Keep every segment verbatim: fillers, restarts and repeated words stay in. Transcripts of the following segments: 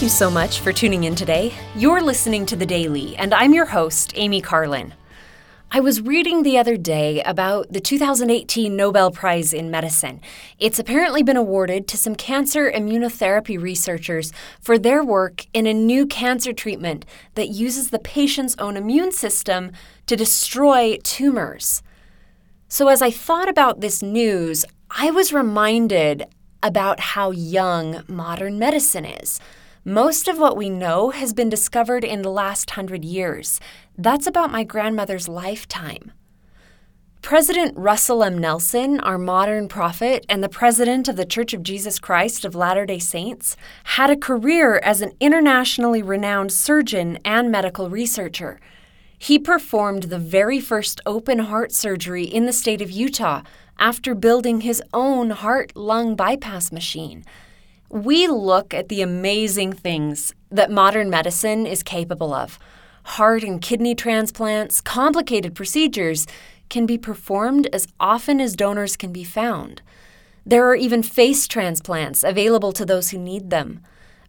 Thank you so much for tuning in today. You're listening to The Daily, and I'm your host, Amy Carlin. I was reading the other day about the two thousand eighteen Nobel Prize in Medicine. It's apparently been awarded to some cancer immunotherapy researchers for their work in a new cancer treatment that uses the patient's own immune system to destroy tumors. So as I thought about this news, I was reminded about how young modern medicine is. Most of what we know has been discovered in the last hundred years. That's about my grandmother's lifetime. President Russell M. Nelson, our modern prophet and the president of the Church of Jesus Christ of Latter-day Saints, had a career as an internationally renowned surgeon and medical researcher. He performed the very first open heart surgery in the state of Utah after building his own heart-lung bypass machine. We look at the amazing things that modern medicine is capable of. Heart and kidney transplants, complicated procedures, can be performed as often as donors can be found. There are even face transplants available to those who need them.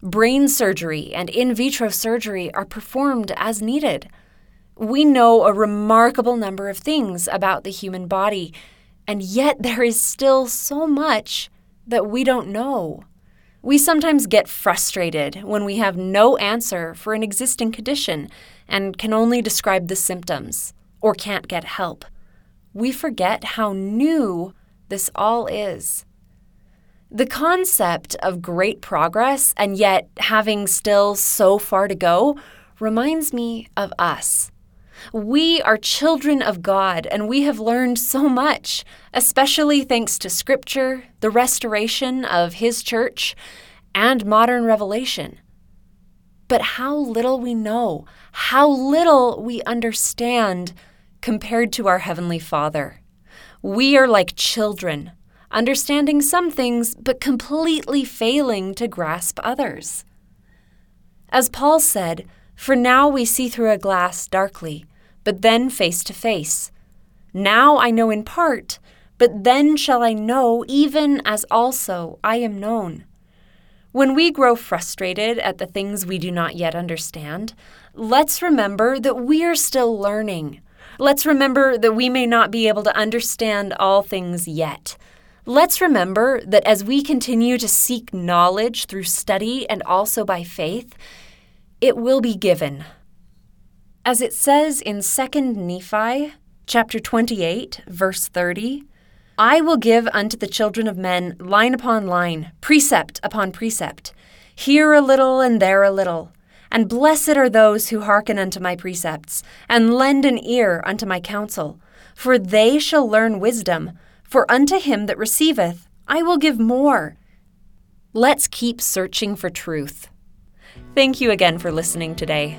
Brain surgery and in vitro surgery are performed as needed. We know a remarkable number of things about the human body, and yet there is still so much that we don't know. We sometimes get frustrated when we have no answer for an existing condition and can only describe the symptoms or can't get help. We forget how new this all is. The concept of great progress and yet having still so far to go reminds me of us. We are children of God, and we have learned so much, especially thanks to Scripture, the restoration of His church, and modern revelation. But how little we know, how little we understand compared to our Heavenly Father. We are like children, understanding some things but completely failing to grasp others. As Paul said, "For now we see through a glass darkly, but then face to face. Now I know in part, but then shall I know even as also I am known." When we grow frustrated at the things we do not yet understand, let's remember that we are still learning. Let's remember that we may not be able to understand all things yet. Let's remember that as we continue to seek knowledge through study and also by faith, it will be given. As it says in Second Nephi, chapter twenty-eight, verse thirty, "I will give unto the children of men line upon line, precept upon precept, here a little and there a little. And blessed are those who hearken unto my precepts, and lend an ear unto my counsel. For they shall learn wisdom, for unto him that receiveth I will give more." Let's keep searching for truth. Thank you again for listening today.